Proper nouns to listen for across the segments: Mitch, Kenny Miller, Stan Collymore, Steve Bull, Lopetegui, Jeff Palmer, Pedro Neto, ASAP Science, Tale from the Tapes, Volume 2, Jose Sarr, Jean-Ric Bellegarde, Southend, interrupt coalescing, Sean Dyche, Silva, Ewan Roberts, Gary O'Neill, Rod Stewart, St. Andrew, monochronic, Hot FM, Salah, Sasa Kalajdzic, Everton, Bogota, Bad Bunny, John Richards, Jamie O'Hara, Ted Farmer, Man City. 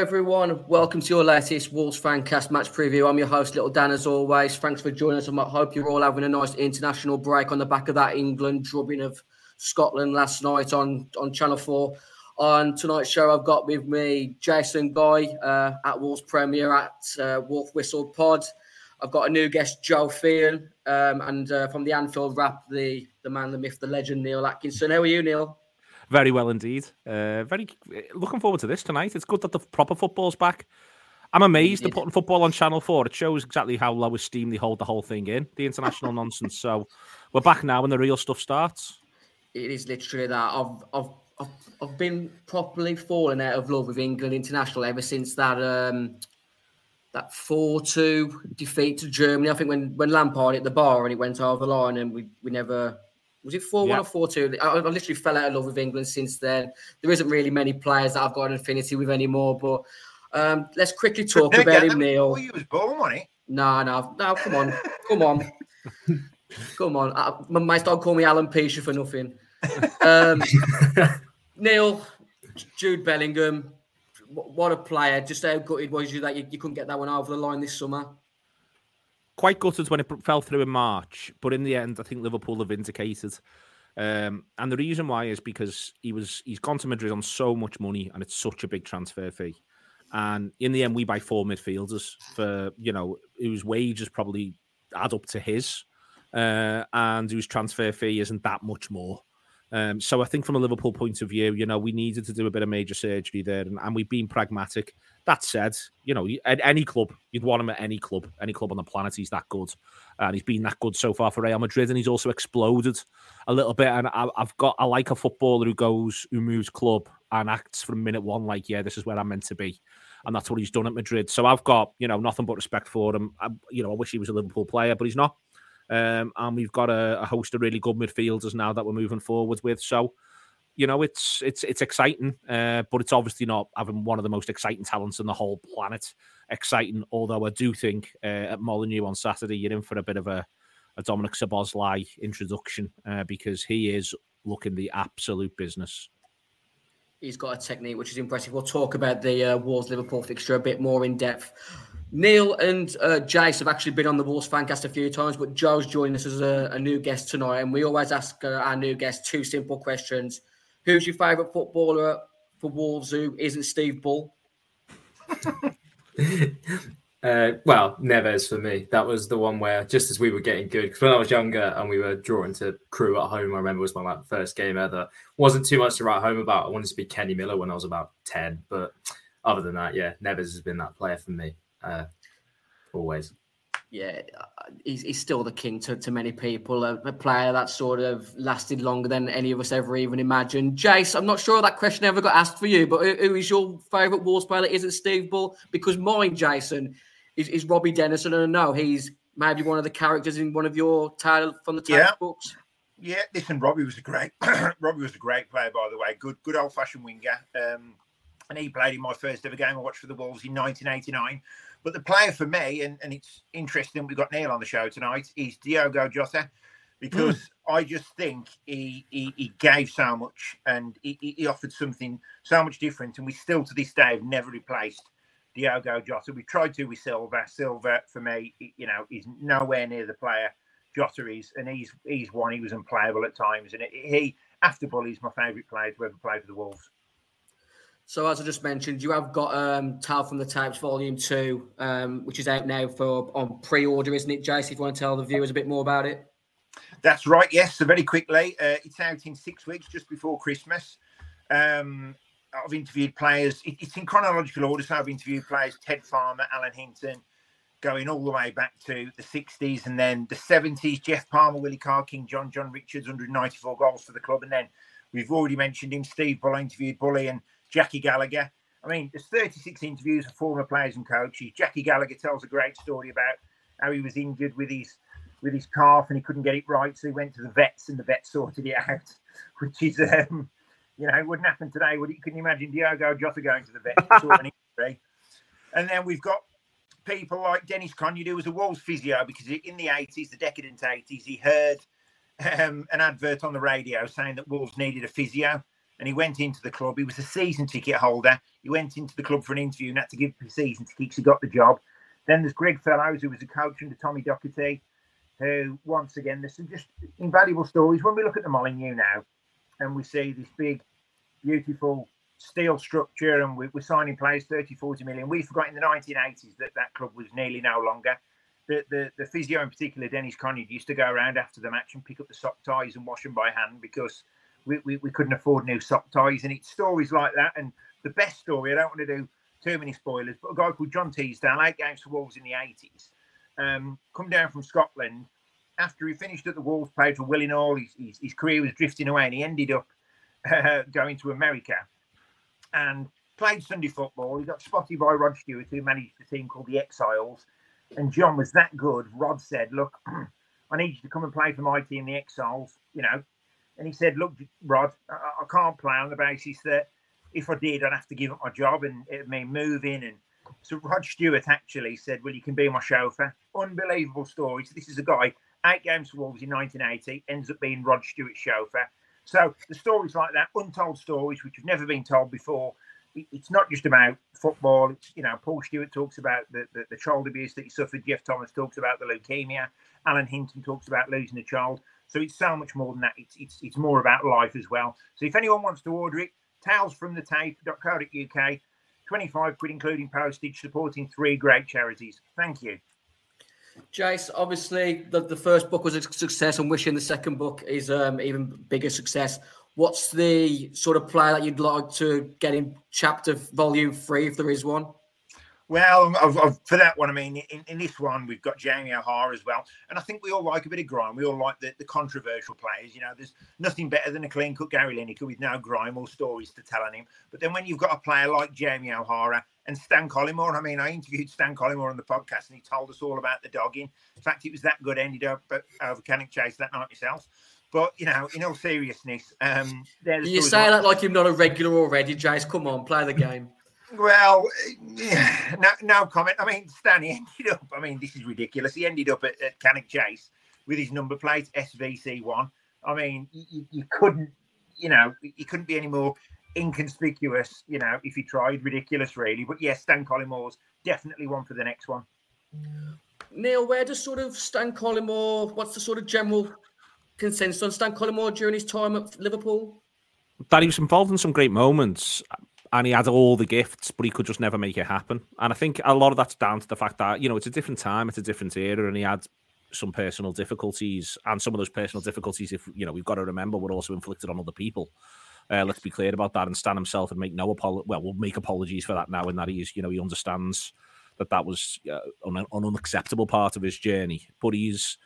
everyone. Welcome to your latest Wolves Fancast match preview. I'm your host, Little Dan, as always. Thanks for joining us. I hope you're all having a nice international break on the back of that England drubbing of Scotland last night on Channel 4. On tonight's show, I've got with me Jason Guy at Wolves Premier at Wolf Whistle Pod. I've got a new guest, Joe Feehan, and from the Anfield Wrap, the man, the myth, the legend, Neil Atkinson. How are you, Neil? Very well indeed. Very looking forward to this tonight. It's good that the proper football's back. I'm amazed they're putting football on Channel 4. It shows exactly how low esteem they hold the whole thing in, the international nonsense. So we're back now and the real stuff starts. It is literally that. I've been properly falling out of love with England international ever since that 4-2 defeat to Germany. I think when Lampard hit the bar and it went over the line and we never... Was it 4-1 or 4-2? I literally fell out of love with England since then. There isn't really many players that I've got an affinity with anymore, but let's quickly talk about him, Neil. You was born, wasn't he? No, come on. My dog called me Alan Peacher for nothing. Neil, Jude Bellingham, what a player. Just how gutted was you that you couldn't get that one over the line this summer? Quite gutted when it fell through in March, but in the end, I think Liverpool have vindicated. And the reason why is because he's gone to Madrid on so much money, and it's such a big transfer fee. And in the end, we buy four midfielders for whose wages probably add up to his, and whose transfer fee isn't that much more. So I think from a Liverpool point of view, we needed to do a bit of major surgery there, and we've been pragmatic. That said, at any club, you'd want him at any club on the planet, he's that good. And he's been that good so far for Real Madrid, and he's also exploded a little bit. And I like a footballer who moves club and acts from minute one like, yeah, this is where I'm meant to be. And that's what he's done at Madrid. So I've got, nothing but respect for him. I wish he was a Liverpool player, but he's not. And we've got a host of really good midfielders now that we're moving forward with. So, it's exciting, but it's obviously not having one of the most exciting talents on the whole planet exciting. Although I do think at Molineux on Saturday, you're in for a bit of a Dominic Szoboszlai introduction because he is looking the absolute business. He's got a technique which is impressive. We'll talk about the Wolves-Liverpool fixture a bit more in depth. Neil and Jace have actually been on the Wolves Fancast a few times, but Joe's joining us as a new guest tonight, and we always ask our new guests two simple questions. Who's your favourite footballer for Wolves who isn't Steve Bull? Neves for me. That was the one where, just as we were getting good, because when I was younger and we were drawing to Crewe at home, I remember it was my first game ever. Wasn't too much to write home about. I wanted to be Kenny Miller when I was about 10, but other than that, yeah, Neves has been that player for me. Always. Yeah, he's still the king to many people, a player that sort of lasted longer than any of us ever even imagined. Jace, I'm not sure that question ever got asked for you, but who is your favourite Wolves player that isn't Steve Bull? Because mine, Jason, is Robbie Denison, and I know he's maybe one of the characters in one of your titles from the books. Yeah, listen, Robbie was a great player, by the way. Good old-fashioned winger. And he played in my first ever game I watched for the Wolves in 1989. But the player for me, and it's interesting we've got Neil on the show tonight, is Diogo Jota, because I just think he gave so much and he offered something so much different. And we still, to this day, have never replaced Diogo Jota. We tried to with Silva. Silva, for me, is nowhere near the player Jota is. And he's one. He was unplayable at times. And he, after Bull, he's my favourite player to ever play for the Wolves. So as I just mentioned, you have got Tale from the Tapes Volume 2, which is out now on pre-order, isn't it, Jace? If you want to tell the viewers a bit more about it. That's right, yes. So very quickly, it's out in 6 weeks, just before Christmas. I've interviewed players. It's in chronological order, so I've interviewed players, Ted Farmer, Alan Hinton, going all the way back to the 60s and then the 70s, Jeff Palmer, Willie Carking, John Richards, 194 goals for the club. And then we've already mentioned him, Steve Bull, I interviewed Bully and Jackie Gallagher. I mean, there's 36 interviews of former players and coaches. Jackie Gallagher tells a great story about how he was injured with his calf and he couldn't get it right, so he went to the vets and the vets sorted it out, which is, it wouldn't happen today, would it? You couldn't imagine Diogo Jota going to the vets to sort an injury. And then we've got people like Dennis Conyu, who was a Wolves physio, because in the 80s, the decadent 80s, he heard an advert on the radio saying that Wolves needed a physio. and he went into the club. He was a season ticket holder. He went into the club for an interview and had to give the season tickets. He got the job. Then there's Greg Fellows, who was a coach under Tommy Docherty, who, once again, there's some just invaluable stories. When we look at the Molineux now and we see this big, beautiful steel structure and we're signing players 30, 40 million. We forgot in the 1980s that club was nearly no longer. The physio in particular, Dennis Conrad, used to go around after the match and pick up the sock ties and wash them by hand because we couldn't afford new sock ties. And it's stories like that. And the best story, I don't want to do too many spoilers, but a guy called John Teasdale, 8 games for Wolves in the 80s, come down from Scotland. After he finished at the Wolves, played for Willing All, his career was drifting away and he ended up going to America and played Sunday football. He got spotted by Rod Stewart, who managed a team called the Exiles. And John was that good. Rod said, look, I need you to come and play for my team, the Exiles, you know. And he said, look, Rod, I can't play on the basis that if I did, I'd have to give up my job and it mean moving. And so Rod Stewart actually said, well, you can be my chauffeur. Unbelievable story. So this is a guy, 8 games for Wolves in 1980, ends up being Rod Stewart's chauffeur. So the stories like that, untold stories, which have never been told before. It's not just about football. It's, you know, Paul Stewart talks about the child abuse that he suffered. Jeff Thomas talks about the leukemia. Alan Hinton talks about losing a child. So it's so much more than that. It's more about life as well. So if anyone wants to order it, talesfromthetape.co.uk, £25 including postage, supporting 3 great charities. Thank you. Jace, obviously the first book was a success. I'm wishing the second book is even bigger success. What's the sort of player that you'd like to get in chapter volume 3, if there is one? Well, for that one, I mean, in this one, we've got Jamie O'Hara as well. And I think we all like a bit of grime. We all like the controversial players. You know, there's nothing better than a clean-cut Gary Lineker with no grime or stories to tell on him. But then when you've got a player like Jamie O'Hara and Stan Collymore, I mean, I interviewed Stan Collymore on the podcast and he told us all about the dogging. In fact, it was that good, ended up over Cannock Chase that night myself. But, you know, in all seriousness... you say that like you're not a regular already, Jace. Come on, play the game. Well, yeah, no comment. I mean, Stan, he ended up... I mean, this is ridiculous. He ended up at Cannock Chase with his number plate, SVC1. I mean, you couldn't... You know, he couldn't be any more inconspicuous, you know, if he tried. Ridiculous, really. But, yes, Stan Collymore's definitely one for the next one. Neil, where does sort of Stan Collymore... What's the sort of general consensus on Stan Collymore during his time at Liverpool? That he was involved in some great moments... And he had all the gifts, but he could just never make it happen. And I think a lot of that's down to the fact that, you know, it's a different time, it's a different era, and he had some personal difficulties. And some of those personal difficulties, if you know, we've got to remember, were also inflicted on other people. Let's be clear about that. And Stan himself would make no apology. Well, we'll make apologies for that now, in that he's, you know, he understands that was an unacceptable part of his journey. But he's,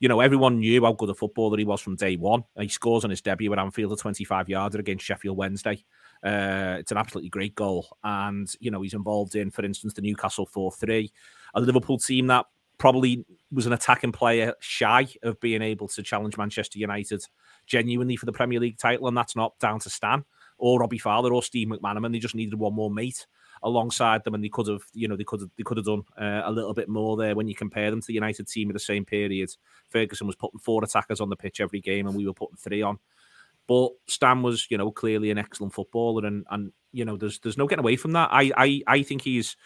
you know, everyone knew how good a footballer he was from day one. He scores on his debut at Anfield, a 25-yarder against Sheffield Wednesday. It's an absolutely great goal. And, you know, he's involved in, for instance, the Newcastle 4-3, a Liverpool team that probably was an attacking player shy of being able to challenge Manchester United genuinely for the Premier League title. And that's not down to Stan or Robbie Fowler or Steve McManaman. They just needed one more mate alongside them. And they could have, you know, they could have done a little bit more there when you compare them to the United team of the same period. Ferguson was putting 4 attackers on the pitch every game and we were putting 3 on. But Stan was, you know, clearly an excellent footballer, and you know, there's no getting away from that. I think he's,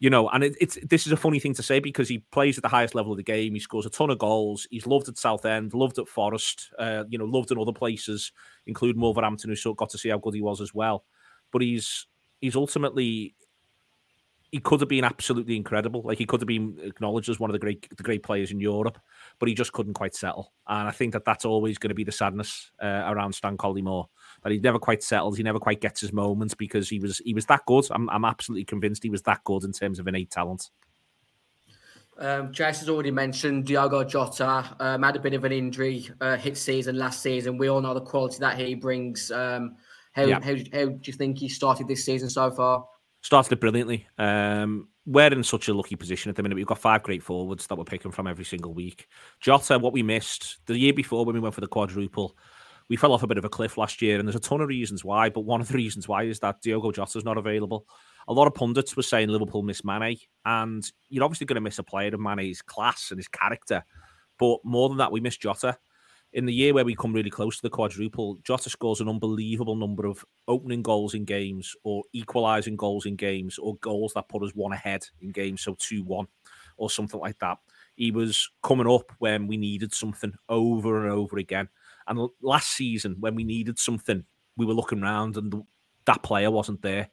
you know, and this is a funny thing to say because he plays at the highest level of the game. He scores a ton of goals. He's loved at Southend, loved at Forest, you know, loved in other places, including Wolverhampton, who sort of got to see how good he was as well. But he's ultimately, he could have been absolutely incredible. Like, he could have been acknowledged as one of the great players in Europe, but he just couldn't quite settle. And I think that's always going to be the sadness around Stan Collymore, that he never quite settles. He never quite gets his moments because he was that good. I'm absolutely convinced he was that good in terms of innate talent. Jace has already mentioned Diogo Jota, had a bit of an injury hit season last season. We all know the quality that he brings. How do you think he started this season so far? Started it brilliantly. We're in such a lucky position at the minute. We've got 5 great forwards that we're picking from every single week. Jota, what we missed the year before when we went for the quadruple, we fell off a bit of a cliff last year, and there's a ton of reasons why, but one of the reasons why is that Diogo Jota's not available. A lot of pundits were saying Liverpool miss Mane, and you're obviously going to miss a player of Mane's class and his character, but more than that, we miss Jota. in the year where we come really close to the quadruple, Jota scores an unbelievable number of opening goals in games or equalising goals in games or goals that put us one ahead in games, so 2-1 or something like that. He was coming up when we needed something over and over again. And last season, when we needed something, we were looking around and that player wasn't there.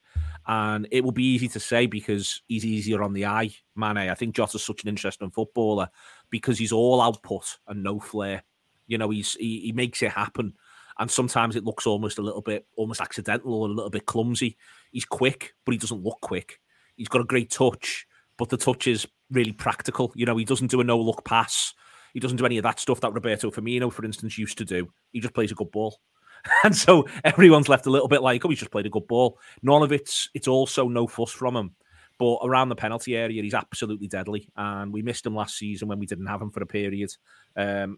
And it will be easy to say because he's easier on the eye, Mane. I think Jota's such an interesting footballer because he's all output and no flair. You know, he makes it happen. And sometimes it looks almost a little bit, almost accidental or a little bit clumsy. He's quick, but he doesn't look quick. He's got a great touch, but the touch is really practical. You know, he doesn't do a no-look pass. He doesn't do any of that stuff that Roberto Firmino, for instance, used to do. He just plays a good ball. And so everyone's left a little bit like, oh, he's just played a good ball. None of it's also no fuss from him. But around the penalty area, he's absolutely deadly. And we missed him last season when we didn't have him for a period. And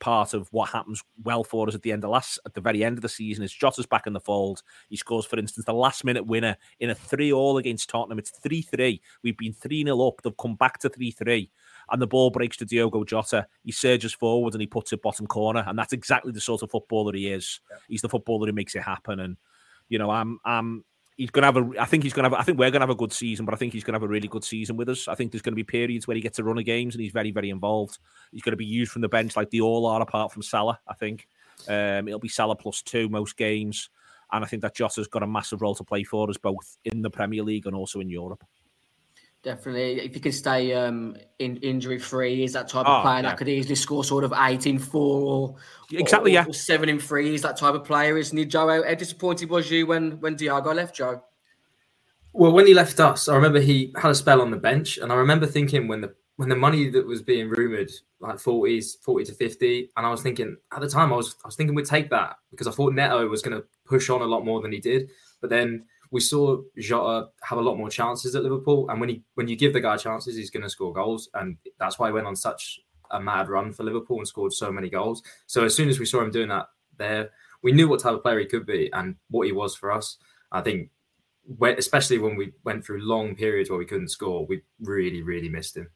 part of what happens well for us at the very end of the season is Jota's back in the fold. He scores, for instance, the last-minute winner in a 3-3 against Tottenham. It's 3-3. We've been 3-0 up. They've come back to 3-3. And the ball breaks to Diogo Jota. He surges forward and he puts it bottom corner. And that's exactly the sort of footballer he is. Yeah. He's the footballer who makes it happen. And, you know, I think we're going to have a good season, but I think he's going to have a really good season with us. I think there's going to be periods where he gets a run of games and he's very, very involved. He's going to be used from the bench like they all are, apart from Salah, I think. It'll be Salah +2 most games. And I think that Jota's got a massive role to play for us, both in the Premier League and also in Europe. Definitely. If he can stay injury-free, he's that type of player that could easily score sort of 8 in 4 or... Exactly, or 7 in 3. He's that type of player, isn't he, Joe? How disappointed was you when Diogo left, Joe? Well, when he left us, I remember he had a spell on the bench, and I remember thinking when the money that was being rumoured, like 40 to 50, and I was thinking, at the time, I was thinking we'd take that because I thought Neto was going to push on a lot more than he did, but then... We saw Jota have a lot more chances at Liverpool. And when you give the guy chances, he's going to score goals. And that's why he went on such a mad run for Liverpool and scored so many goals. So as soon as we saw him doing that there, we knew what type of player he could be and what he was for us. I think, especially when we went through long periods where we couldn't score, we really, really missed him.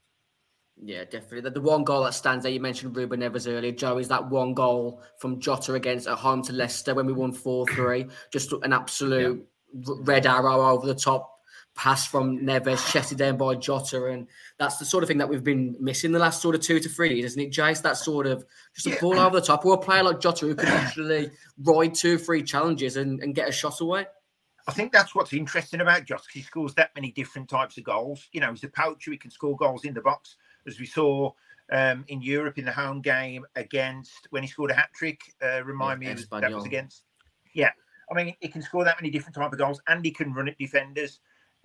Yeah, definitely. The one goal that stands out, you mentioned Ruben Neves earlier, Joe, is that one goal from Jota against at home to Leicester when we won 4-3. Just an absolute... Yeah. Red arrow over the top pass from Neves, chested down by Jota, and that's the sort of thing that we've been missing the last sort of 2 to 3 years, isn't it, Jace? That sort of just a ball over the top, or a player like Jota who can actually ride 2 or 3 challenges and get a shot away. I think that's what's interesting about Jota. He scores that many different types of goals. You know, he's a poacher. He can score goals in the box, as we saw in Europe in the home game against when he scored a hat trick. Remind me, that was against. Yeah. I mean, he can score that many different types of goals and he can run at defenders,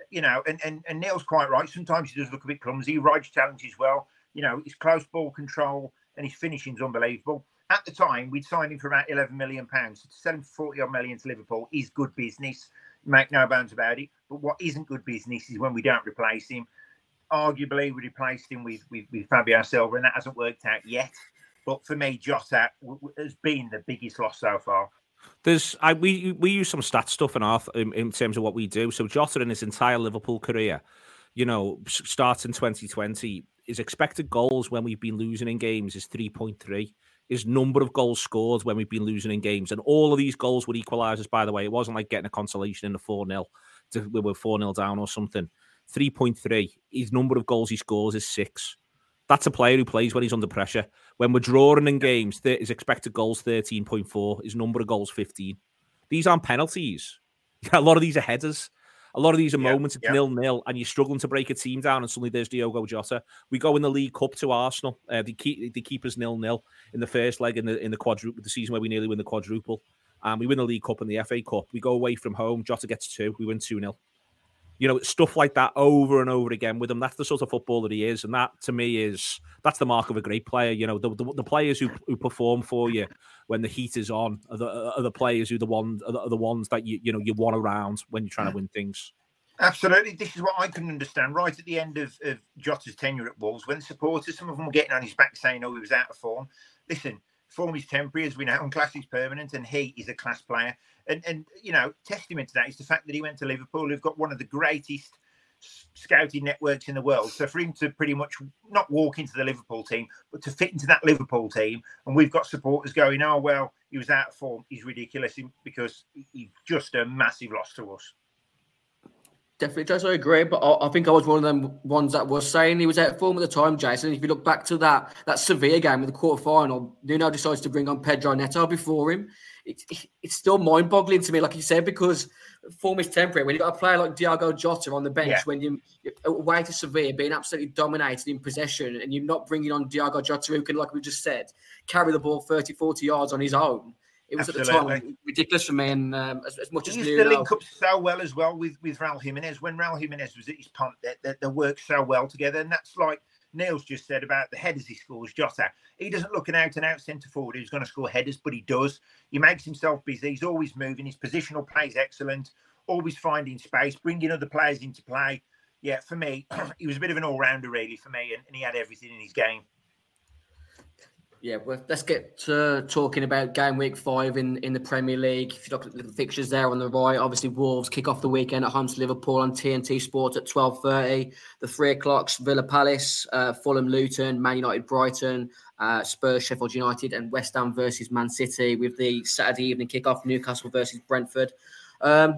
you know, and Neil's quite right. Sometimes he does look a bit clumsy, rides challenges well, you know, his close ball control and his finishing's unbelievable. At the time, we'd signed him for about £11 million. To sell him for 40 odd million to Liverpool is good business, make no bones about it. But what isn't good business is when we don't replace him. Arguably, we replaced him with Fabio Silva and that hasn't worked out yet. But for me, Jota has been the biggest loss so far. We use some stat stuff in terms of what we do. So Jota in his entire Liverpool career, you know, starts in 2020, his expected goals when we've been losing in games is 3.3. His number of goals scored when we've been losing in games, and all of these goals were equalisers. By the way, it wasn't like getting a consolation in the 4-0. We were 4-0 down or something. 3.3. His number of goals he scores is 6. That's a player who plays when he's under pressure. When we're drawing in games, his expected goals 13.4, his number of goals 15. These aren't penalties. A lot of these are headers. A lot of these are moments of 0-0, and you're struggling to break a team down, and suddenly there's Diogo Jota. We go in the League Cup to Arsenal. They keep us 0-0 in the first leg in the quadruple, the season where we nearly win the quadruple, and we win the League Cup and the FA Cup. We go away from home. Jota gets 2. We win 2-0. You know, stuff like that over and over again with him. That's the sort of footballer he is. And that, to me, that's the mark of a great player. You know, the players who perform for you when the heat is on are the players who are the ones that, you want around when you're trying to win things. Absolutely. This is what I couldn't understand. Right at the end of Jota's tenure at Wolves, when supporters, some of them were getting on his back saying, oh, he was out of form. Listen, form is temporary, as we know, and class is permanent, and he is a class player. And you know, testament to that is the fact that he went to Liverpool, who've got one of the greatest scouting networks in the world. So for him to pretty much not walk into the Liverpool team, but to fit into that Liverpool team, and we've got supporters going, oh, well, he was out of form. He's ridiculous because he's just a massive loss to us. Definitely, Jason, I agree, but I think I was one of them ones that was saying he was out of form at the time, Jason. If you look back to that Sevilla game in the quarterfinal, Nuno decides to bring on Pedro Neto before him. It's still mind-boggling to me, like you said, because form is temporary. When you've got a player like Diogo Jota on the bench, when you're away to Sevilla, being absolutely dominated in possession, and you're not bringing on Diogo Jota, who can, like we just said, carry the ball 30, 40 yards on his own. It was absolutely, at the time, ridiculous for me, and as much as Nuno... link up so well as well with Raul Jimenez. When Raul Jimenez was at his punt, they worked so well together, and that's like Neil's just said about the headers he scores, Jota. He doesn't look an out-and-out centre-forward who's going to score headers, but he does. He makes himself busy. He's always moving. His positional play is excellent, always finding space, bringing other players into play. Yeah, for me, he was a bit of an all-rounder, really, for me, and he had everything in his game. Yeah, well, let's get to talking about game week 5 in the Premier League. If you look at the fixtures there on the right, obviously Wolves kick off the weekend at home to Liverpool on TNT Sports at 12:30. The 3 o'clocks, Villa Palace, Fulham Luton, Man United Brighton, Spurs Sheffield United, and West Ham versus Man City, with the Saturday evening kickoff, Newcastle versus Brentford.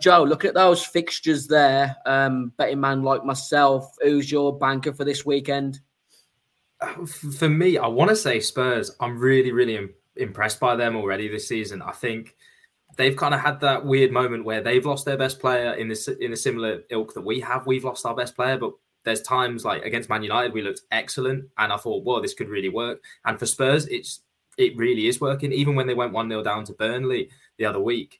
Joe, looking at those fixtures there, betting man like myself, who's your banker for this weekend? For me, I want to say Spurs. I'm really, really impressed by them already this season. I think they've kind of had that weird moment where they've lost their best player in a similar ilk that we have. We've lost our best player, but there's times like against Man United, we looked excellent, and I thought, whoa, this could really work. And for Spurs, it really is working. Even when they went 1-0 down to Burnley the other week,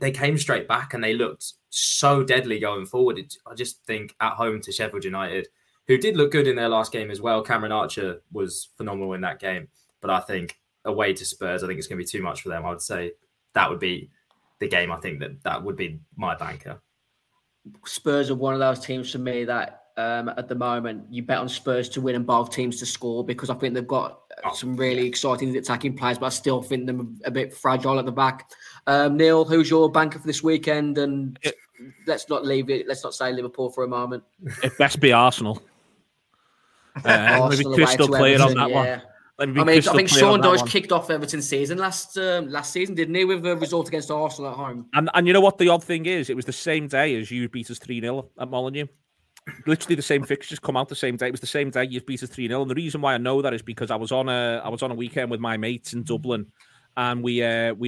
they came straight back and they looked so deadly going forward. I just think at home to Sheffield United, who did look good in their last game as well. Cameron Archer was phenomenal in that game. But I think away to Spurs, I think it's going to be too much for them. I would say that would be the game. I think that would be my banker. Spurs are one of those teams for me that at the moment you bet on Spurs to win and both teams to score, because I think they've got some really exciting attacking players, but I still think them a bit fragile at the back. Neil, who's your banker for this weekend? And let's not leave it. Let's not say Liverpool for a moment. It best be Arsenal. Maybe crystal clear on that one. I mean, I think Sean Dyche kicked off Everton season last season, didn't he, with a result against Arsenal at home? And you know what the odd thing is? It was the same day as you beat us 3-0 at Molineux. Literally the same fixtures come out the same day. It was the same day you beat us 3-0. And the reason why I know that is because I was on a weekend with my mates in Dublin, and we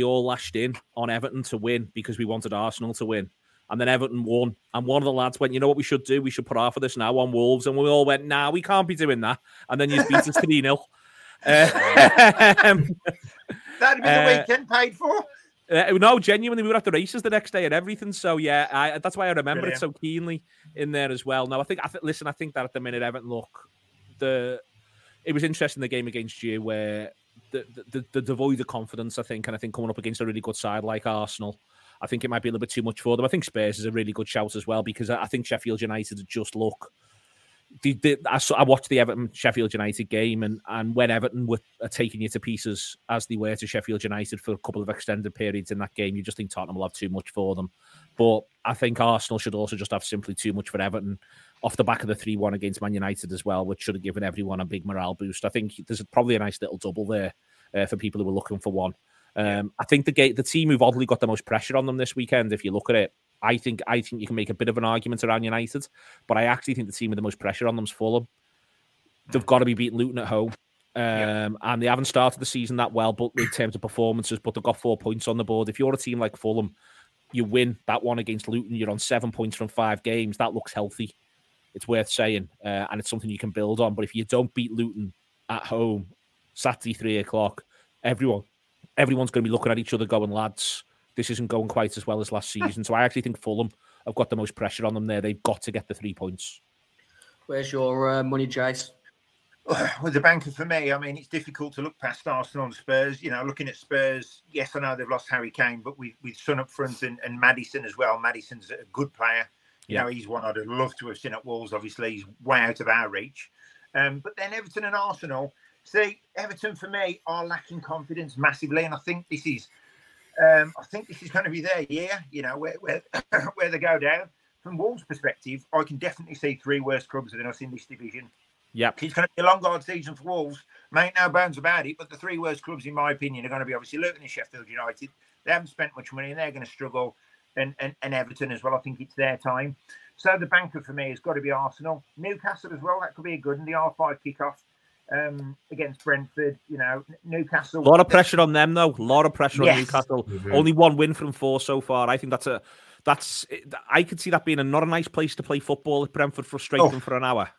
all lashed in on Everton to win because we wanted Arsenal to win. And then Everton won. And one of the lads went, you know what we should do? We should put half of this now on Wolves. And we all went, nah, we can't be doing that. And then you beat us 3-0. That'd be the weekend paid for. No, genuinely, we were at the races the next day and everything. So, yeah, that's why I remember it so keenly in there as well. No, I think that at the minute, Everton, look, it was interesting, the game against you, where the devoid of confidence, I think, and I think coming up against a really good side like Arsenal, I think it might be a little bit too much for them. I think Spurs is a really good shout as well, because I think Sheffield United just look. I watched the Everton Sheffield United game, and when Everton were taking you to pieces as they were to Sheffield United for a couple of extended periods in that game, you just think Tottenham will have too much for them. But I think Arsenal should also just have simply too much for Everton off the back of the 3-1 against Man United as well, which should have given everyone a big morale boost. I think there's probably a nice little double there for people who were looking for one. I think the team who've oddly got the most pressure on them this weekend, if you look at it, I think you can make a bit of an argument around United, but I actually think the team with the most pressure on them is Fulham. They've got to be beating Luton at home, and they haven't started the season that well, but in terms of performances, but they've got 4 points on the board. If you're a team like Fulham, you win that one against Luton, you're on 7 points from 5 games. That looks healthy. It's worth saying, and it's something you can build on. But if you don't beat Luton at home, Saturday 3 o'clock, everyone's going to be looking at each other going, lads, this isn't going quite as well as last season. So I actually think Fulham have got the most pressure on them there. They've got to get the 3 points. Where's your money, Jace? Well, the banker for me, I mean, it's difficult to look past Arsenal and Spurs. You know, looking at Spurs, yes, I know they've lost Harry Kane, but with Son up front and Maddison as well. Maddison's a good player. You know, he's one I'd love to have seen at Wolves, obviously. He's way out of our reach. But then Everton and Arsenal... See, Everton for me are lacking confidence massively, and I think this is going to be their year. You know, where they go down. from Wolves' perspective, I can definitely see three worse clubs than us in this division. Yep. It's going to be a long, hard season for Wolves. Make no bones about it, but the three worst clubs, in my opinion, are going to be obviously Luton and Sheffield United. They haven't spent much money and they're going to struggle. And Everton as well. I think it's their time. So the banker for me has got to be Arsenal. Newcastle as well. That could be a good one. The R5 kickoff against Brentford. You know, Newcastle. A lot of pressure on them, though. A lot of pressure on Newcastle. Mm-hmm. Only one win from four so far. I think that's. I could see that being not a nice place to play football if Brentford frustrate them for an hour.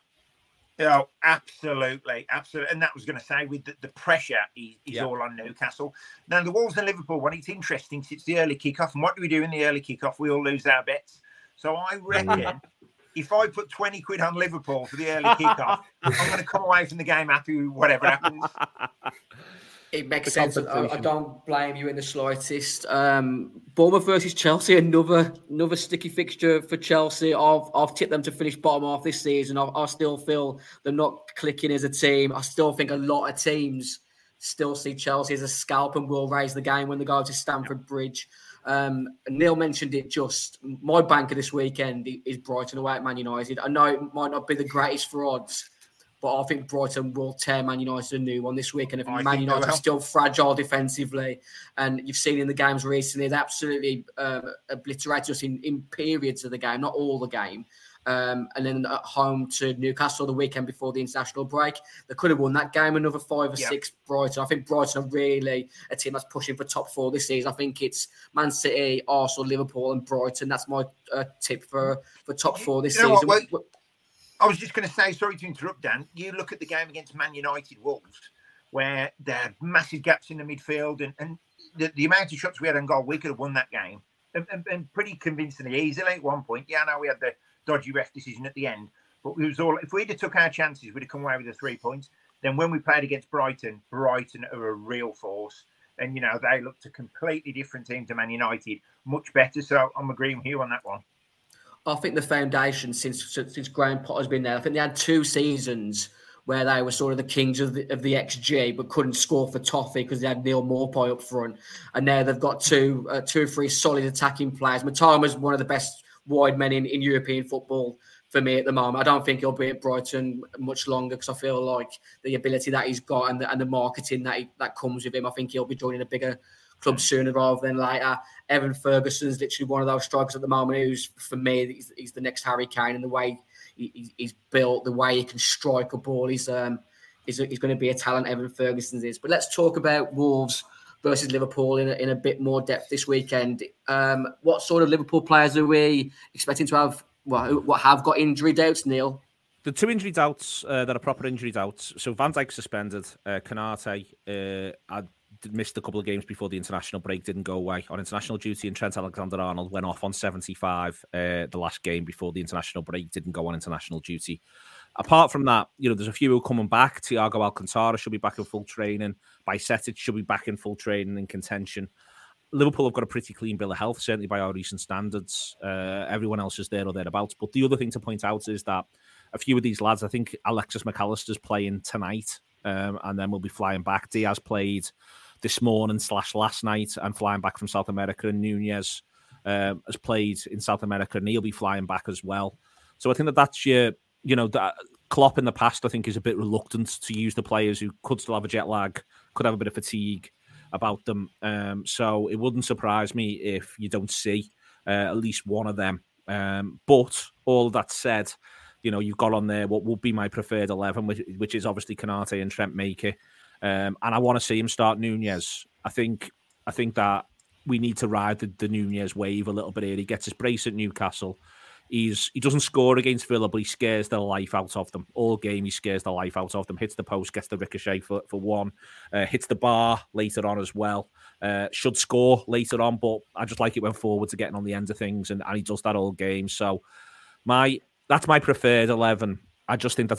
Oh, absolutely. Absolutely. And that was going to say with the pressure is all on Newcastle. Now, the Wolves and Liverpool one, it's interesting since the early kickoff. And what do we do in the early kickoff? We all lose our bets. So I reckon if I put 20 quid on Liverpool for the early kickoff, I'm going to come away from the game happy with whatever happens. It makes sense. I don't blame you in the slightest. Bournemouth versus Chelsea, another sticky fixture for Chelsea. I've tipped them to finish bottom half this season. I still feel they're not clicking as a team. I still think a lot of teams still see Chelsea as a scalp and will raise the game when they go to Stamford Bridge. Neil mentioned it just. My banker this weekend is Brighton away at Man United. I know it might not be the greatest for odds, but I think Brighton will tear Man United a new one this week. And if Man United are still fragile defensively, and you've seen in the games recently, they absolutely obliterated us in periods of the game, not all the game. And then at home to Newcastle the weekend before the international break, they could have won that game another 5 or 6. Brighton. I think Brighton are really a team that's pushing for top four this season. I think it's Man City, Arsenal, Liverpool, and Brighton. That's my tip for top four this season. I was just going to say, sorry to interrupt, Dan. You look at the game against Man United Wolves, where there are massive gaps in the midfield, and the amount of shots we had on goal, we could have won that game, and pretty convincingly, easily at one point. Yeah, I know we had the dodgy ref decision at the end, but it was all. If we'd have took our chances, we'd have come away with the 3 points. Then when we played against Brighton are a real force, and you know they looked a completely different team to Man United, much better. So I'm agreeing with you on that one. I think the foundation since Graham Potter's been there, I think they had 2 seasons where they were sort of the kings of the XG, but couldn't score for toffee because they had Neil Maupay up front. And now they've got two or three solid attacking players. Matama's one of the best wide men in European football for me at the moment. I don't think he'll be at Brighton much longer because I feel like the ability that he's got and the marketing that comes with him, I think he'll be joining a bigger club sooner rather than later. Evan Ferguson's literally one of those strikers at the moment who's, for me, he's the next Harry Kane, and the way he's built, the way he can strike a ball, he's going to be a talent. Evan Ferguson's is. But let's talk about Wolves versus Liverpool in a bit more depth this weekend. What sort of Liverpool players are we expecting to have? Well, what have got injury doubts, Neil? The two injury doubts that are proper injury doubts. So Van Dijk suspended, Canate missed a couple of games before the international break, didn't go away on international duty, and Trent Alexander-Arnold went off on 75 the last game before the international break, didn't go on international duty. Apart from that, you know, there's a few who are coming back. Thiago Alcantara should be back in full training. Bajcetic should be back in full training and contention. Liverpool have got a pretty clean bill of health, certainly by our recent standards. Everyone else is there or thereabouts. But the other thing to point out is that a few of these lads, I think Alexis McAllister's playing tonight, and then we'll be flying back. Diaz played this morning / last night and flying back from South America, and Nunez has played in South America and he'll be flying back as well. So I think that's your, you know, that Klopp in the past, I think, is a bit reluctant to use the players who could still have a jet lag, could have a bit of fatigue about them. So it wouldn't surprise me if you don't see at least one of them. But all that said, you know, you've got on there what would be my preferred 11, which is obviously Canate and Trent Maker. And I want to see him start Nunez. I think that we need to ride the Nunez wave a little bit here. He gets his brace at Newcastle. He doesn't score against Villa, but he scares the life out of them. All game, he scares the life out of them. Hits the post, gets the ricochet for one. Hits the bar later on as well. Should score later on, but I just like it when forwards are getting on the end of things, and he does that all game. So that's my preferred 11. I just think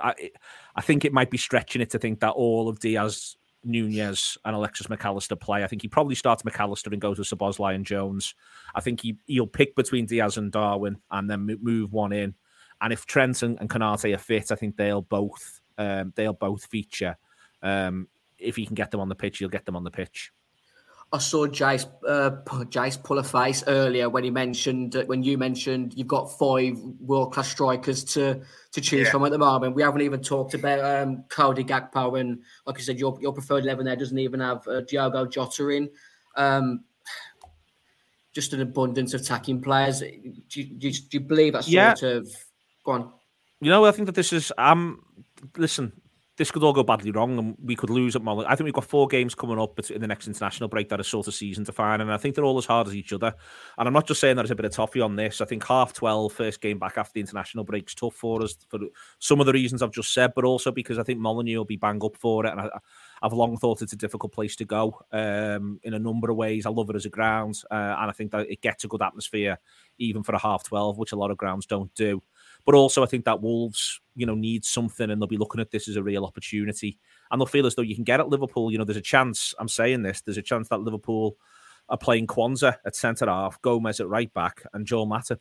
I think it might be stretching it to think that all of Diaz, Nunez and Alexis McAllister play. I think he probably starts McAllister and goes with Szoboszlai and Jones. I think he'll pick between Diaz and Darwin and then move one in. And if Trent and Canate are fit, I think they'll both feature. If he can get them on the pitch, he'll get them on the pitch. I saw Jace pull a face earlier when he mentioned when you mentioned you've got 5 world-class strikers to choose from at the moment. We haven't even talked about Cody Gakpo, and like I said, your preferred 11 there doesn't even have Diogo Jota in. Just an abundance of attacking players. Do you believe that sort of? Go on. You know, I think that this is listen. This could all go badly wrong and we could lose at Molineux. I think we've got 4 games coming up in the next international break that are sort of season defining, and I think they're all as hard as each other. And I'm not just saying that as a bit of toffee on this. I think 12:30, first game back after the international break, is tough for us for some of the reasons I've just said, but also because I think Molineux will be bang up for it. And I've long thought it's a difficult place to go in a number of ways. I love it as a ground, and I think that it gets a good atmosphere even for a 12:30, which a lot of grounds don't do. But also, I think that Wolves, you know, need something, and they'll be looking at this as a real opportunity. And they'll feel as though you can get at Liverpool. You know, there's a chance, I'm saying this, there's a chance that Liverpool are playing Kwanzaa at centre-half, Gomez at right-back, and Joel Matip.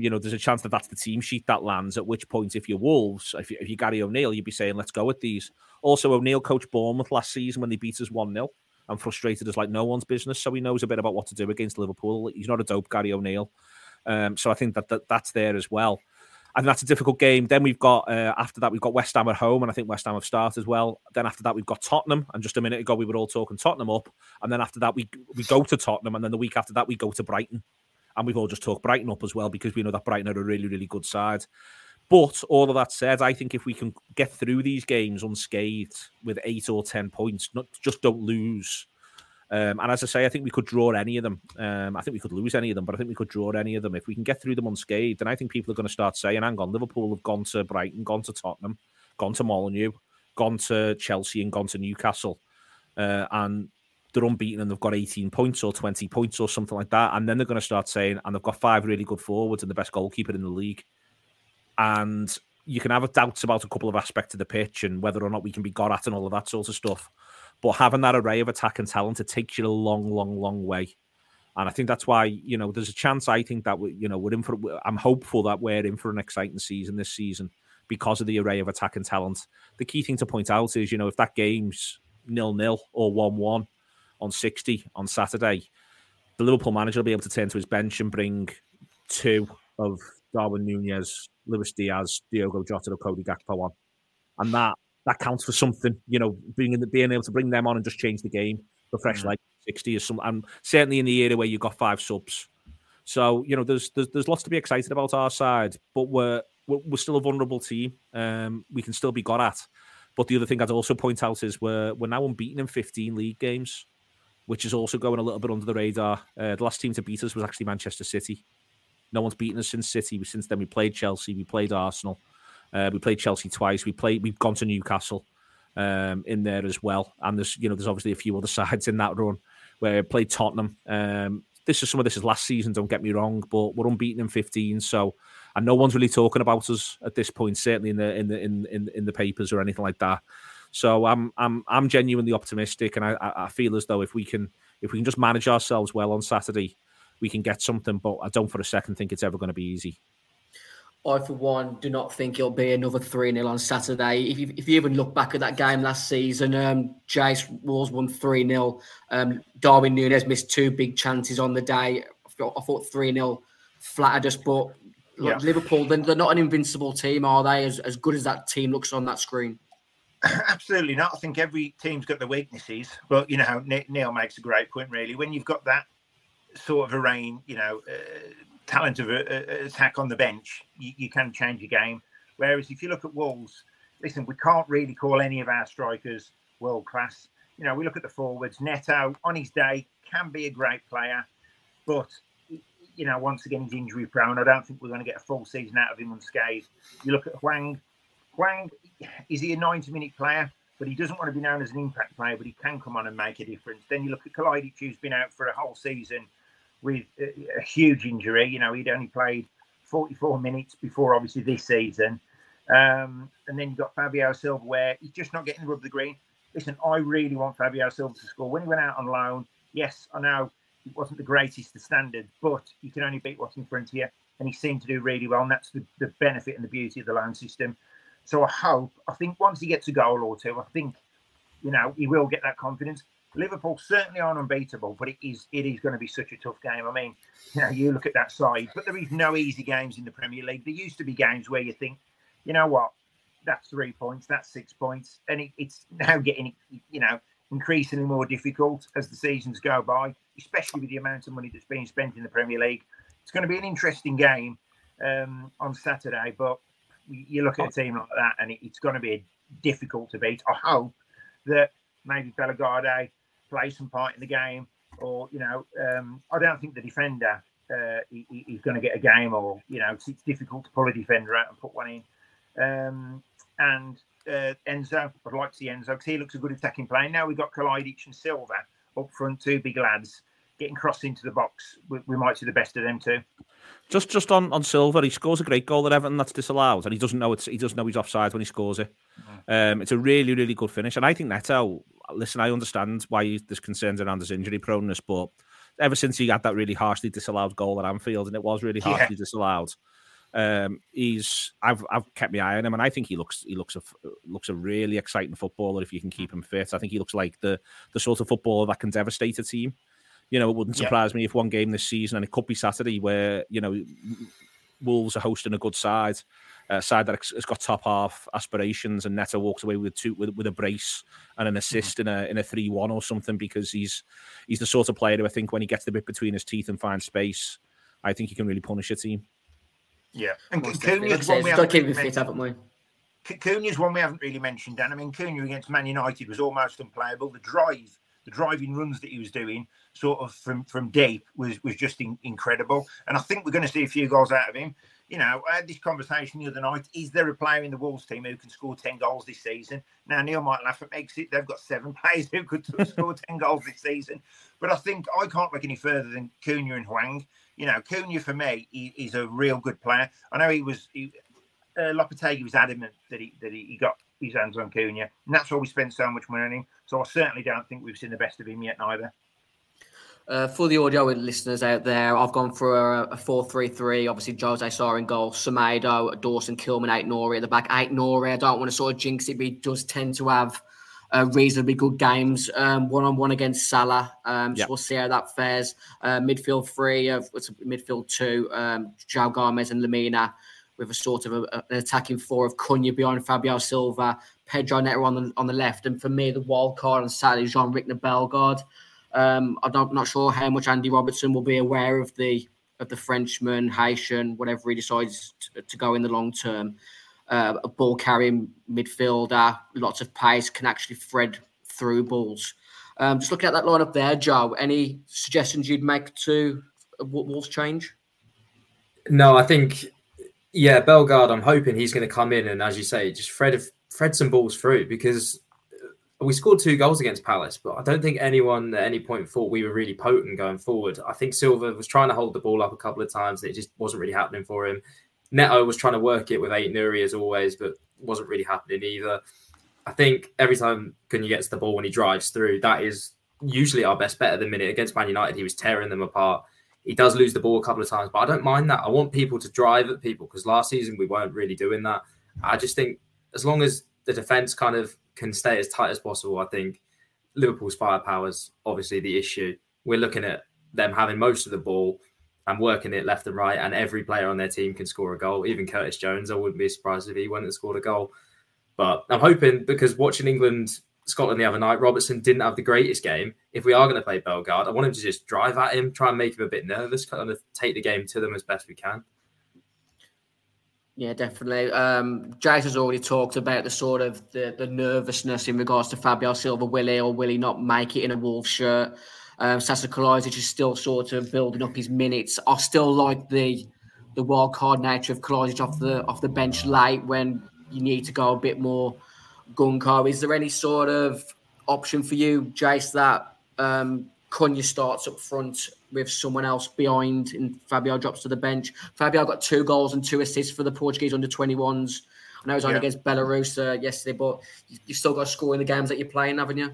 You know, there's a chance that that's the team sheet that lands, at which point, if you're Wolves, if you're Gary O'Neill, you'd be saying, let's go with these. Also, O'Neill coached Bournemouth last season when they beat us 1-0 and frustrated us like no one's business. So he knows a bit about what to do against Liverpool. He's not a dope, Gary O'Neill. So I think that's there as well. And that's a difficult game. Then we've got, after that, we've got West Ham at home, and I think West Ham have started as well. Then after that, we've got Tottenham, and just a minute ago, we were all talking Tottenham up. And then after that, we go to Tottenham, and then the week after that, we go to Brighton. And we've all just talked Brighton up as well, because we know that Brighton are a really, really good side. But all of that said, I think if we can get through these games unscathed with 8 or 10 points, just don't lose. And as I say, I think we could draw any of them. I think we could lose any of them, but I think we could draw any of them. If we can get through them unscathed, then I think people are going to start saying, hang on, Liverpool have gone to Brighton, gone to Tottenham, gone to Molineux, gone to Chelsea and gone to Newcastle. And they're unbeaten and they've got 18 points or 20 points or something like that. And then they're going to start saying, and they've got 5 really good forwards and the best goalkeeper in the league. And you can have doubts about a couple of aspects of the pitch and whether or not we can be got at and all of that sort of stuff. But having that array of attack and talent, it takes you a long, long, long way. And I think that's why, you know, there's a chance, I think, that we're in for, I'm hopeful that we're in for an exciting season this season because of the array of attack and talent. The key thing to point out is, you know, if that game's 0-0 or 1-1 on 60 on Saturday, the Liverpool manager will be able to turn to his bench and bring 2 of Darwin Núñez, Luis Diaz, Diogo Jota or Cody Gakpo on. And that counts for something, you know, being able to bring them on and just change the game for fresh like 60 or something. And certainly in the era where you've got 5 subs. So, you know, there's lots to be excited about our side, but we're still a vulnerable team. We can still be got at. But the other thing I'd also point out is we're now unbeaten in 15 league games, which is also going a little bit under the radar. The last team to beat us was actually Manchester City. No one's beaten us since City. Since then, we played Chelsea, we played Arsenal. We played Chelsea twice. We've gone to Newcastle in there as well. And there's obviously a few other sides in that run where we played Tottenham. Some of this is last season, don't get me wrong, but we're unbeaten in 15. So, and no one's really talking about us at this point, certainly in the papers or anything like that. So I'm genuinely optimistic, and I feel as though if we can just manage ourselves well on Saturday, we can get something. But I don't for a second think it's ever going to be easy. I, for one, do not think it'll be another 3-0 on Saturday. If you even look back at that game last season, Jace Walls won 3-0. Darwin Núñez missed 2 big chances on the day. I thought 3-0 flattered us, but Liverpool, they're not an invincible team, are they, as good as that team looks on that screen? Absolutely not. I think every team's got their weaknesses. But, you know, Neil makes a great point, really. When you've got that sort of array, you know... talent of attack on the bench, you can change your game. Whereas if you look at Wolves, listen, we can't really call any of our strikers world-class. You know, we look at the forwards. Neto, on his day, can be a great player. But, you know, once again, he's injury-prone. I don't think we're going to get a full season out of him unscathed. You look at Hwang. Hwang, is he a 90-minute player? But he doesn't want to be known as an impact player, but he can come on and make a difference. Then you look at Kalaidic, who's been out for a whole season with a huge injury. You know, he'd only played 44 minutes before, obviously, this season. And then you've got Fabio Silva, where he's just not getting the rub of the green. Listen, I really want Fabio Silva to score. When he went out on loan, yes, I know it wasn't the greatest, the standard, but you can only beat what's in front of you. And he seemed to do really well, and that's the benefit and the beauty of the loan system. So I think once he gets a goal or two, I think, you know, he will get that confidence. Liverpool certainly aren't unbeatable, but it is going to be such a tough game. I mean, you look at that side, but there is no easy games in the Premier League. There used to be games where you think, you know what, that's 3 points, that's 6 points, and it's now getting, increasingly more difficult as the seasons go by, especially with the amount of money that's being spent in the Premier League. It's going to be an interesting game on Saturday, but you look at a team like that and it's going to be difficult to beat. I hope that maybe Bellegarde plays some part in the game, or, I don't think the defender is going to get a game, or, it's difficult to pull a defender out and put one in. And Enzo, I'd like to see Enzo because he looks a good attacking player. Now we've got Kalajdzic and Silva up front, two big lads getting crossed into the box. We might see the best of them too. Just on Silva, he scores a great goal at Everton that's disallowed, and he doesn't know he's offside when he scores it. Mm. It's a really, really good finish, and I think Neto. Listen, I understand why there's concerns around his injury proneness, but ever since he had that really harshly disallowed goal at Anfield, and it was really harshly disallowed. I've kept my eye on him, and I think he looks a really exciting footballer if you can keep him fit. I think he looks like the sort of footballer that can devastate a team. It wouldn't surprise me if one game this season, and it could be Saturday, where Wolves are hosting a good side, a side that has got top half aspirations, and Neto walks away with a brace and an assist in a 3-1 or something, because he's the sort of player who, I think, when he gets the bit between his teeth and finds space, I think he can really punish a team. Yeah, and Cunha's one we haven't really mentioned, Dan. I mean, Cunha against Man United was almost unplayable. The driving runs that he was doing, sort of from deep, was just incredible. And I think we're going to see a few goals out of him. I had this conversation the other night. Is there a player in the Wolves team who can score 10 goals this season? Now, Neil might laugh at me because they've got 7 players who could score 10 goals this season. But I think I can't look any further than Cunha and Hwang. Cunha, for me, is a real good player. I know Lopetegui was adamant that he got his hands on Cunha, and that's why we spent so much money on him. So I certainly don't think we've seen the best of him yet, neither. For the audio listeners out there, I've gone for a 4-3-3. Obviously, Jose Sarr in goal, Semedo, Dawson, Kilman, Ait Nouri at the back. Ait Nouri, I don't want to sort of jinx it, but he does tend to have reasonably good games, one-on-one against Salah. So we'll see how that fares. Midfield two, João Gomes and Lamina, with a sort of an attacking four of Cunha behind Fabio Silva, Pedro Neto on the left. And for me, the wild card on Saturday is Jean-Ric Bellegarde. I'm not sure how much Andy Robertson will be aware of the Frenchman, Haitian, whatever he decides to go in the long term. A ball-carrying midfielder, lots of pace, can actually thread through balls. Just looking at that lineup there, Joe, any suggestions you'd make to Wolves' change? No, I think, Bellegarde, I'm hoping he's going to come in and, as you say, just thread some balls through, because we scored 2 goals against Palace, but I don't think anyone at any point thought we were really potent going forward. I think Silva was trying to hold the ball up a couple of times, and it just wasn't really happening for him. Neto was trying to work it with Ait Nouri as always, but wasn't really happening either. I think every time Cunha gets the ball when he drives through, that is usually our best bet at the minute. Against Man United, he was tearing them apart. He does lose the ball a couple of times, but I don't mind that. I want people to drive at people, because last season we weren't really doing that. I just think as long as the defence kind of can stay as tight as possible, I think Liverpool's firepower is obviously the issue. We're looking at them having most of the ball and working it left and right, and every player on their team can score a goal. Even Curtis Jones, I wouldn't be surprised if he went and scored a goal. But I'm hoping, because watching England-Scotland the other night, Robertson didn't have the greatest game. If we are going to play Bellegarde, I want him to just drive at him, try and make him a bit nervous, kind of take the game to them as best we can. Yeah, definitely. Jace has already talked about the sort of the nervousness in regards to Fabio Silva. Will he or will he not make it in a Wolves shirt? Sasa Kalajdzic is still sort of building up his minutes. I still like the wild card nature of Kalajdzic off the bench late when you need to go a bit more gung-ho. Is there any sort of option for you, Jace, that Cunha starts up front with someone else behind and Fabio drops to the bench? Fabio got 2 goals and 2 assists for the Portuguese under-21s. I know he was on against Belarus yesterday, but you've still got to score in the games that you're playing, haven't you?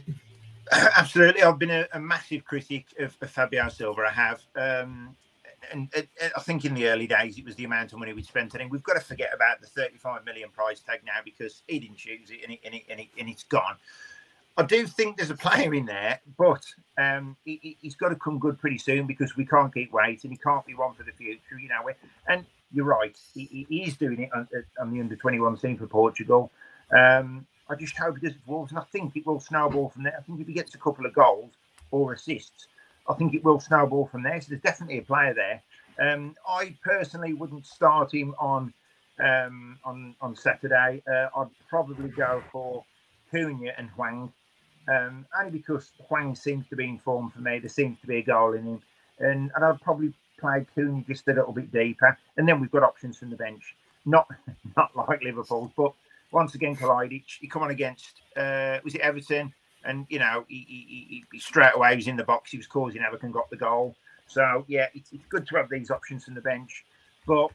Absolutely. I've been a massive critic of Fabio Silva. I have. And I think in the early days, it was the amount of money we'd spent on him. We've got to forget about the $35 million price tag now, because he didn't choose it and it's gone. I do think there's a player in there, but he's got to come good pretty soon, because we can't keep waiting. He can't be one for the future, you know. And you're right, he is doing it on the under-21 team for Portugal. I just hope he does it for Wolves, and I think it will snowball from there. I think if he gets a couple of goals or assists, I think it will snowball from there. So there's definitely a player there. I personally wouldn't start him on Saturday. I'd probably go for Cunha and Hwang, only because Hwang seems to be in form for me. There seems to be a goal in him, and I'd probably play Cunha just a little bit deeper, and then we've got options from the bench. Not like Liverpool, but once again, Kalidic, he come on against was it Everton, and you know he straight away was in the box. He was causing havoc and got the goal. So yeah, it's good to have these options from the bench, but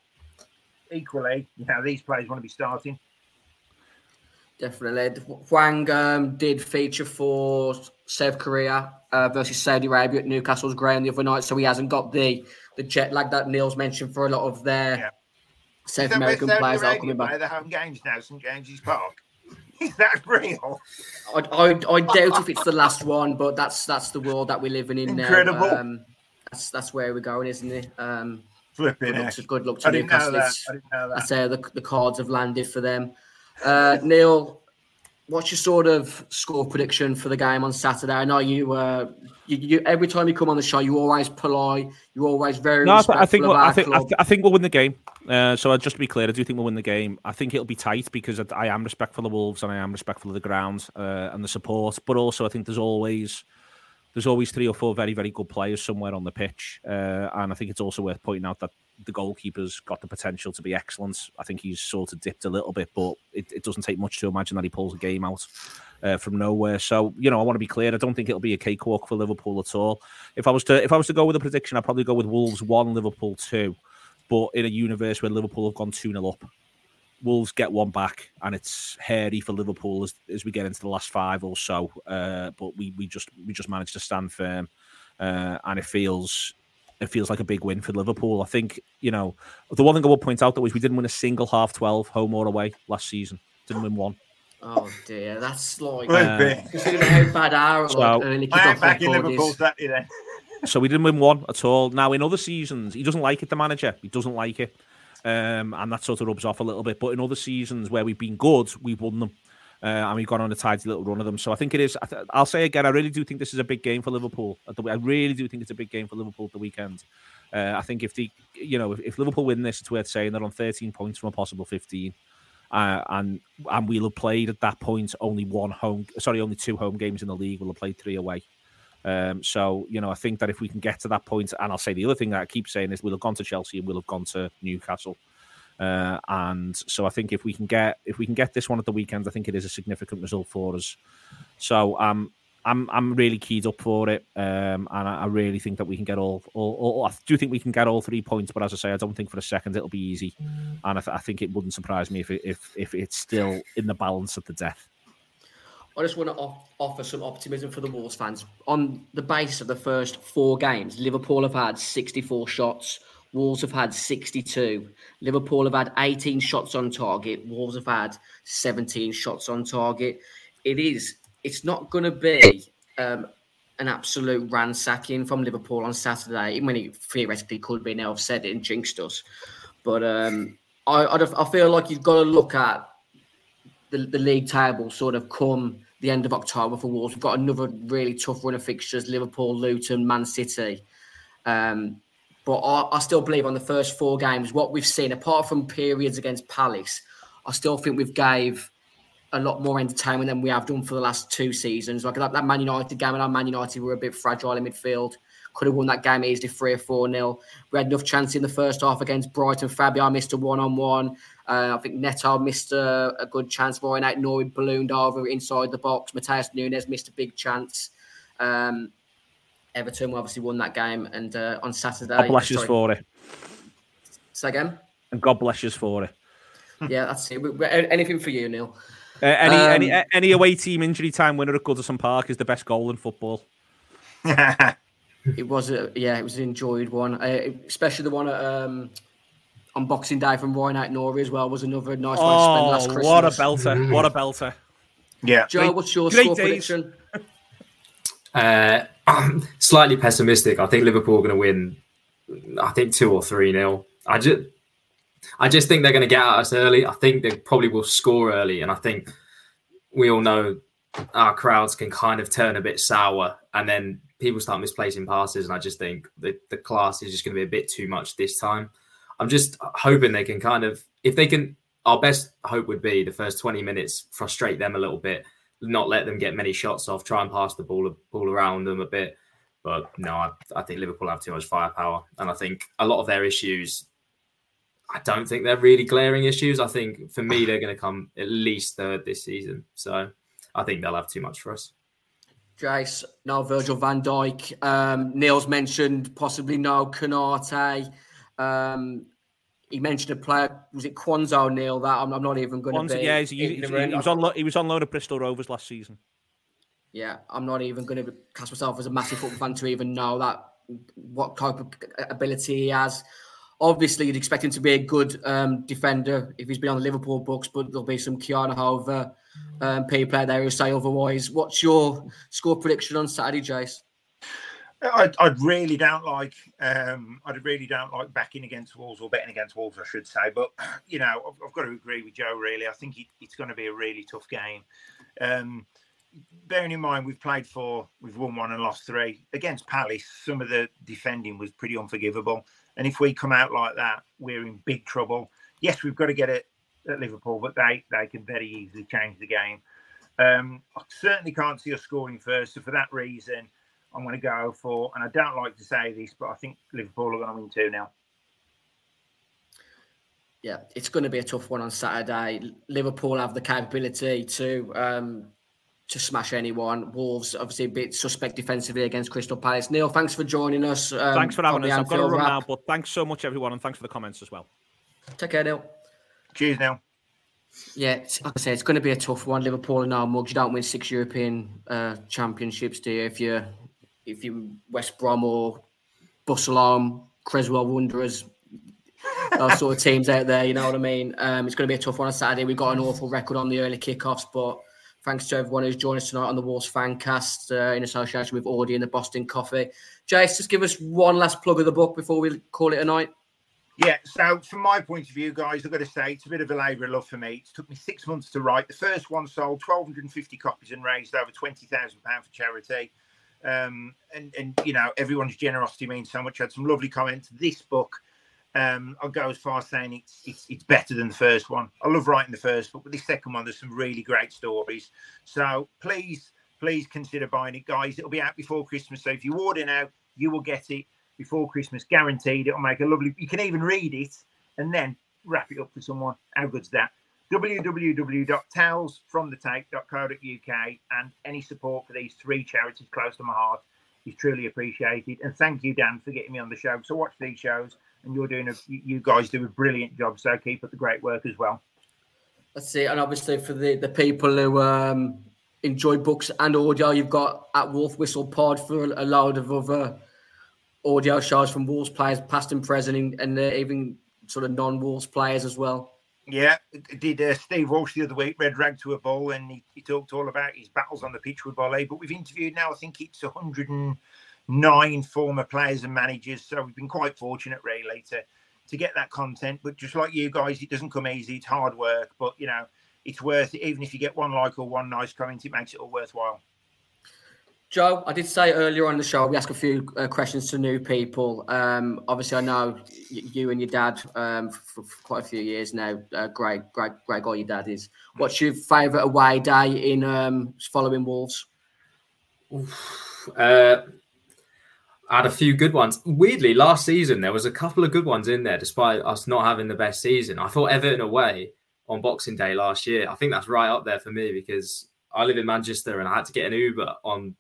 equally, you know, these players want to be starting. Definitely. Hwang did feature for South Korea versus Saudi Arabia at Newcastle's ground the other night, so he hasn't got the jet lag that Neil's mentioned for a lot of their South American players that are coming back. The home games now, St James's Park. Is that real? I doubt if it's the last one, but that's the world that we're living in now. Incredible. That's where we're going, isn't it? Flipping good luck to Newcastle. I'd say the cards have landed for them. Neil, what's your sort of score prediction for the game on Saturday? I know you every time you come on the show, you always polite, you always very. No, I think we'll win the game. So just to be clear, I do think we'll win the game. I think it'll be tight because I am respectful of Wolves and I am respectful of the ground and the support, but also I think there's always three or four very, very good players somewhere on the pitch. And I think it's also worth pointing out that the goalkeeper's got the potential to be excellent. I think he's sort of dipped a little bit, but it doesn't take much to imagine that he pulls a game out from nowhere. So, you know, I want to be clear. I don't think it'll be a cakewalk for Liverpool at all. If I was to go with a prediction, I'd probably go with Wolves 1, Liverpool 2. But in a universe where Liverpool have gone 2-0 up, Wolves get one back, and it's hairy for Liverpool as we get into the last five or so. But we just managed to stand firm, and it feels like a big win for Liverpool. I think, you know, the one thing I will point out though is we didn't win a single 12 home or away last season. Didn't win one. Oh dear, that's like considering how bad our early kickoff record is. That, you know. So we didn't win one at all. Now in other seasons, he doesn't like it. The manager, he doesn't like it. And that sort of rubs off a little bit. But in other seasons where we've been good, we've won them. And we've gone on a tidy little run of them. So I think it is... I'll say again, I really do think this is a big game for Liverpool. I really do think it's a big game for Liverpool at the weekend. I think if Liverpool win this, it's worth saying they're on 13 points from a possible 15. And we'll have played at that point only two home games in the league. We'll have played 3 away. So, you know, I think that if we can get to that point, and I'll say the other thing that I keep saying is we'll have gone to Chelsea and we'll have gone to Newcastle. And so I think if we can get this one at the weekend, I think it is a significant result for us. So I'm really keyed up for it. And I really think that we can get all I do think we can get all 3 points, but as I say, I don't think for a second it'll be easy. And I think it wouldn't surprise me if it's still in the balance at the death. I just want to offer some optimism for the Wolves fans. On the basis of the first 4 games, Liverpool have had 64 shots. Wolves have had 62. Liverpool have had 18 shots on target. Wolves have had 17 shots on target. It's not going to be an absolute ransacking from Liverpool on Saturday. I mean, it theoretically could be. Now I've said it and jinxed us. But I feel like you've got to look at the league table sort of come the end of October for Wolves. We've got another really tough run of fixtures, Liverpool, Luton, Man City. But I still believe on the first 4 games, what we've seen, apart from periods against Palace, I still think we've gave a lot more entertainment than we have done for the last 2 seasons. Like that Man United game, and our Man United were a bit fragile in midfield. Could have won that game easily 3-0 or 4-0. We had enough chance in the first half against Brighton. Fabio missed a 1-on-1. I think Neto missed a good chance. Molineux ballooned over inside the box. Mateus Nunes missed a big chance. Everton obviously won that game. And on Saturday... God bless us for it. Say again? And God bless us for it. Yeah, that's it. Anything for you, Neil. Any away team injury time winner at Goodison Park is the best goal in football. It was an enjoyed one, especially the one at, on Boxing Day from Roy Knight Norrie as well was another nice one to spend last Christmas. What a belter! Yeah. Joe, what's your score prediction? I'm slightly pessimistic. I think Liverpool are going to win, I think 2 or 3-0. I just think they're going to get at us early. I think they probably will score early. And I think we all know our crowds can kind of turn a bit sour and then people start misplacing passes. And I just think the class is just going to be a bit too much this time. I'm just hoping they can kind of, if they can, our best hope would be the first 20 minutes, frustrate them a little bit, not let them get many shots off, try and pass the ball around them a bit. But no, I think Liverpool have too much firepower. And I think a lot of their issues, I don't think they're really glaring issues. I think, for me, they're going to come at least third this season. So I think they'll have too much for us. Jace, now Virgil van Dijk. Neil's mentioned possibly no Konate. He mentioned a player, was it Kwanzaa, Neil? That I'm not even going to be. Yeah, he was on loan at Bristol Rovers last season. Yeah, I'm not even going to cast myself as a massive football fan to even know that what type of ability he has. Obviously, you'd expect him to be a good defender if he's been on the Liverpool books, but there'll be some Kiana Hover people out there who say otherwise. What's your score prediction on Saturday, Jace? I really don't like backing against Wolves or betting against Wolves, I should say. But, you know, I've got to agree with Joe, really. I think it's going to be a really tough game. Bearing in mind, we've played 4, we've won 1 and lost 3. Against Palace, some of the defending was pretty unforgivable. And if we come out like that, we're in big trouble. Yes, we've got to get it at Liverpool, but they can very easily change the game. I certainly can't see us scoring first. So for that reason, I'm going to go for, and I don't like to say this, but I think Liverpool are going to win 2-0. Yeah, it's going to be a tough one on Saturday. Liverpool have the capability to smash anyone. Wolves, obviously, a bit suspect defensively against Crystal Palace. Neil, thanks for joining us. Thanks for having us. I've got to run now, but thanks so much, everyone, and thanks for the comments as well. Take care, Neil. Cheers, Neil. Yeah, like I say, it's going to be a tough one. Liverpool and our mugs. You don't win 6 European championships, do you? If you West Brom or Busselham, Creswell Wanderers, those sort of teams out there, you know what I mean? It's going to be a tough one on Saturday. We've got an awful record on the early kickoffs, but thanks to everyone who's joined us tonight on the Wolves Fancast in association with Audi and the Boston Coffee. Jace, just give us one last plug of the book before we call it a night. Yeah, so from my point of view, guys, I've got to say it's a bit of a labour of love for me. It took me 6 months to write. The first one sold 1,250 copies and raised over £20,000 for charity. And you know, everyone's generosity means so much. I had some lovely comments. This book, I'll go as far as saying it's better than the first one. I love writing the first book, but this second one, there's some really great stories. So please consider buying it, guys. It'll be out before Christmas. So if you order now, you will get it before Christmas, guaranteed. It'll make a lovely, you can even read it and then wrap it up for someone. How good's that? www.towelsfromthetape.co.uk, and any support for these 3 charities close to my heart is truly appreciated. And thank you, Dan, for getting me on the show. So watch these shows, and you guys do a brilliant job. So keep up the great work as well. That's it. And obviously for the people who enjoy books and audio, you've got at Wolf Whistle Pod for a load of other audio shows from Wolves players, past and present, and even sort of non-Wolves players as well. Yeah, did Steve Walsh the other week, Red Rag to a Bull, and he talked all about his battles on the pitch with volley. But we've interviewed now, I think it's 109 former players and managers. So we've been quite fortunate, really, to get that content. But just like you guys, it doesn't come easy. It's hard work, but, you know, it's worth it. Even if you get one like or one nice comment, it makes it all worthwhile. Joe, I did say earlier on the show, we ask a few questions to new people. Obviously, I know you and your dad for quite a few years now. Great guy your dad is. What's your favourite away day in following Wolves? I had a few good ones. Weirdly, last season, there was a couple of good ones in there, despite us not having the best season. I thought Everton away on Boxing Day last year. I think that's right up there for me because I live in Manchester and I had to get an Uber on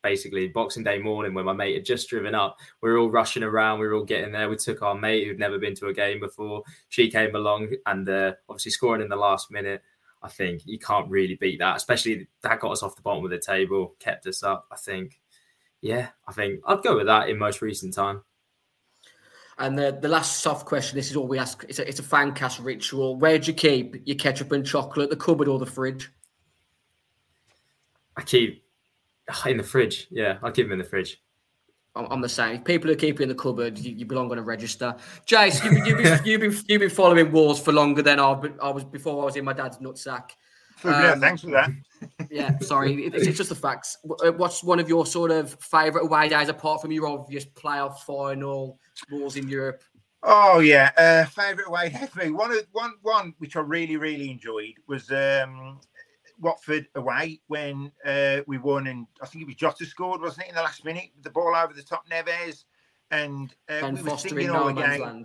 basically Boxing Day morning when my mate had just driven up. We were all rushing around. We were all getting there. We took our mate who'd never been to a game before. She came along and obviously scoring in the last minute. I think you can't really beat that, especially that got us off the bottom of the table, kept us up. I think I'd go with that in most recent time. And the last soft question, this is all we ask. It's a fan cast ritual. Where do you keep your ketchup and chocolate, the cupboard or the fridge? I keep in the fridge. Yeah, I'll keep them in the fridge. I'm the same. People who keep it in the cupboard, you belong on a register. Jace, you've been following Wolves for longer than I was before I was in my dad's nutsack. Yeah, thanks for that. Yeah, sorry, it's just the facts. What's one of your sort of favourite away days apart from your obvious playoff final Wolves in Europe? Oh yeah, favourite away day for me. One which I really, really enjoyed was Watford away when we won, and I think it was Jota scored, wasn't it, in the last minute? The ball over the top, Neves, and we were singing all the game.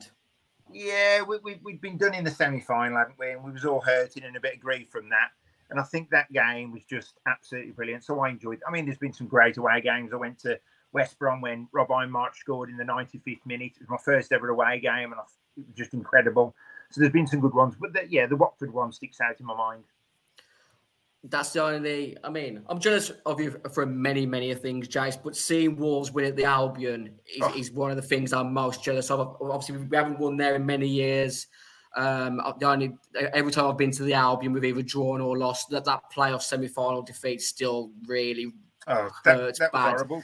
Yeah, we'd been done in the semi-final, hadn't we? And we was all hurting and a bit of grief from that. And I think that game was just absolutely brilliant. So I enjoyed it. I mean, there's been some great away games. I went to West Brom when Rob Einmarch scored in the 95th minute. It was my first ever away game, and it was just incredible. So there's been some good ones. But the Watford one sticks out in my mind. That's the only... I mean, I'm jealous of you for many, many things, Jace, but seeing Wolves win at the Albion is one of the things I'm most jealous of. Obviously, we haven't won there in many years. Every time I've been to the Albion, we've either drawn or lost. That playoff semi-final defeat still really hurts that bad. Horrible.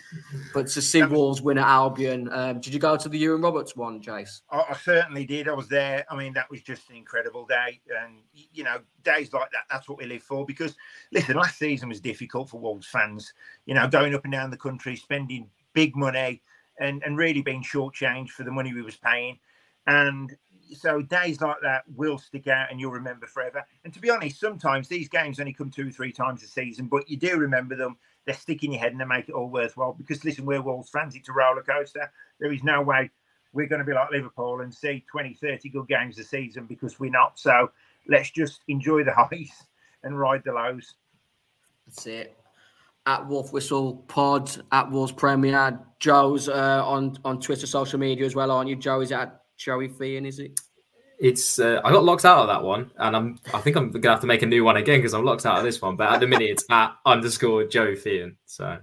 But to see Wolves win at Albion... did you go to the Ewan Roberts one, Jace? I certainly did. I was there. I mean, that was just an incredible day. And, you know, days like that, that's what we live for. Because, listen, last season was difficult for Wolves fans. You know, going up and down the country, spending big money and really being shortchanged for the money we was paying. And so days like that will stick out and you'll remember forever. And to be honest, sometimes these games only come 2 or 3 times a season, but you do remember them. They're sticking your head and they make it all worthwhile because, listen, we're Wolves fans. It's a roller coaster. There is no way we're going to be like Liverpool and see 20, 30 good games a season because we're not. So let's just enjoy the highs and ride the lows. That's it. At Wolf Whistle Pod, at Wolves Premier. Joe's on Twitter, social media as well, aren't you, Joe? Is it at Joey Feehan, is it? It's I got locked out of that one, and I think I'm gonna have to make a new one again because I'm locked out of this one. But at the minute, it's at _Joe Feehan. So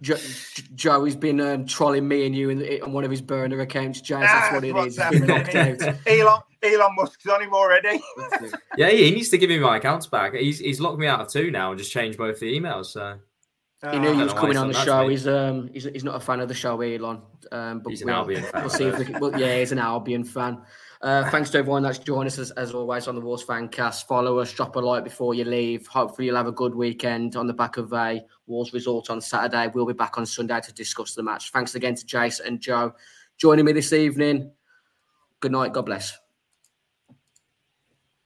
Joey's been trolling me and you on one of his burner accounts, James. That's what it is. He's been knocked out. Elon Musk's on him already. Yeah, he needs to give me my accounts back. He's locked me out of 2 now and just changed both the emails. So he knew he was coming on the show. He's not a fan of the show, Elon. But he's an Albion fan. We'll see if he's an Albion fan. Thanks to everyone that's joined us as always on the Wolves Fancast. Follow us, drop a like before you leave. Hopefully you'll have a good weekend on the back of a Wolves resort on Saturday. We'll be back on Sunday to discuss the match. Thanks again to Jace and Joe joining me this evening. Good night. God bless.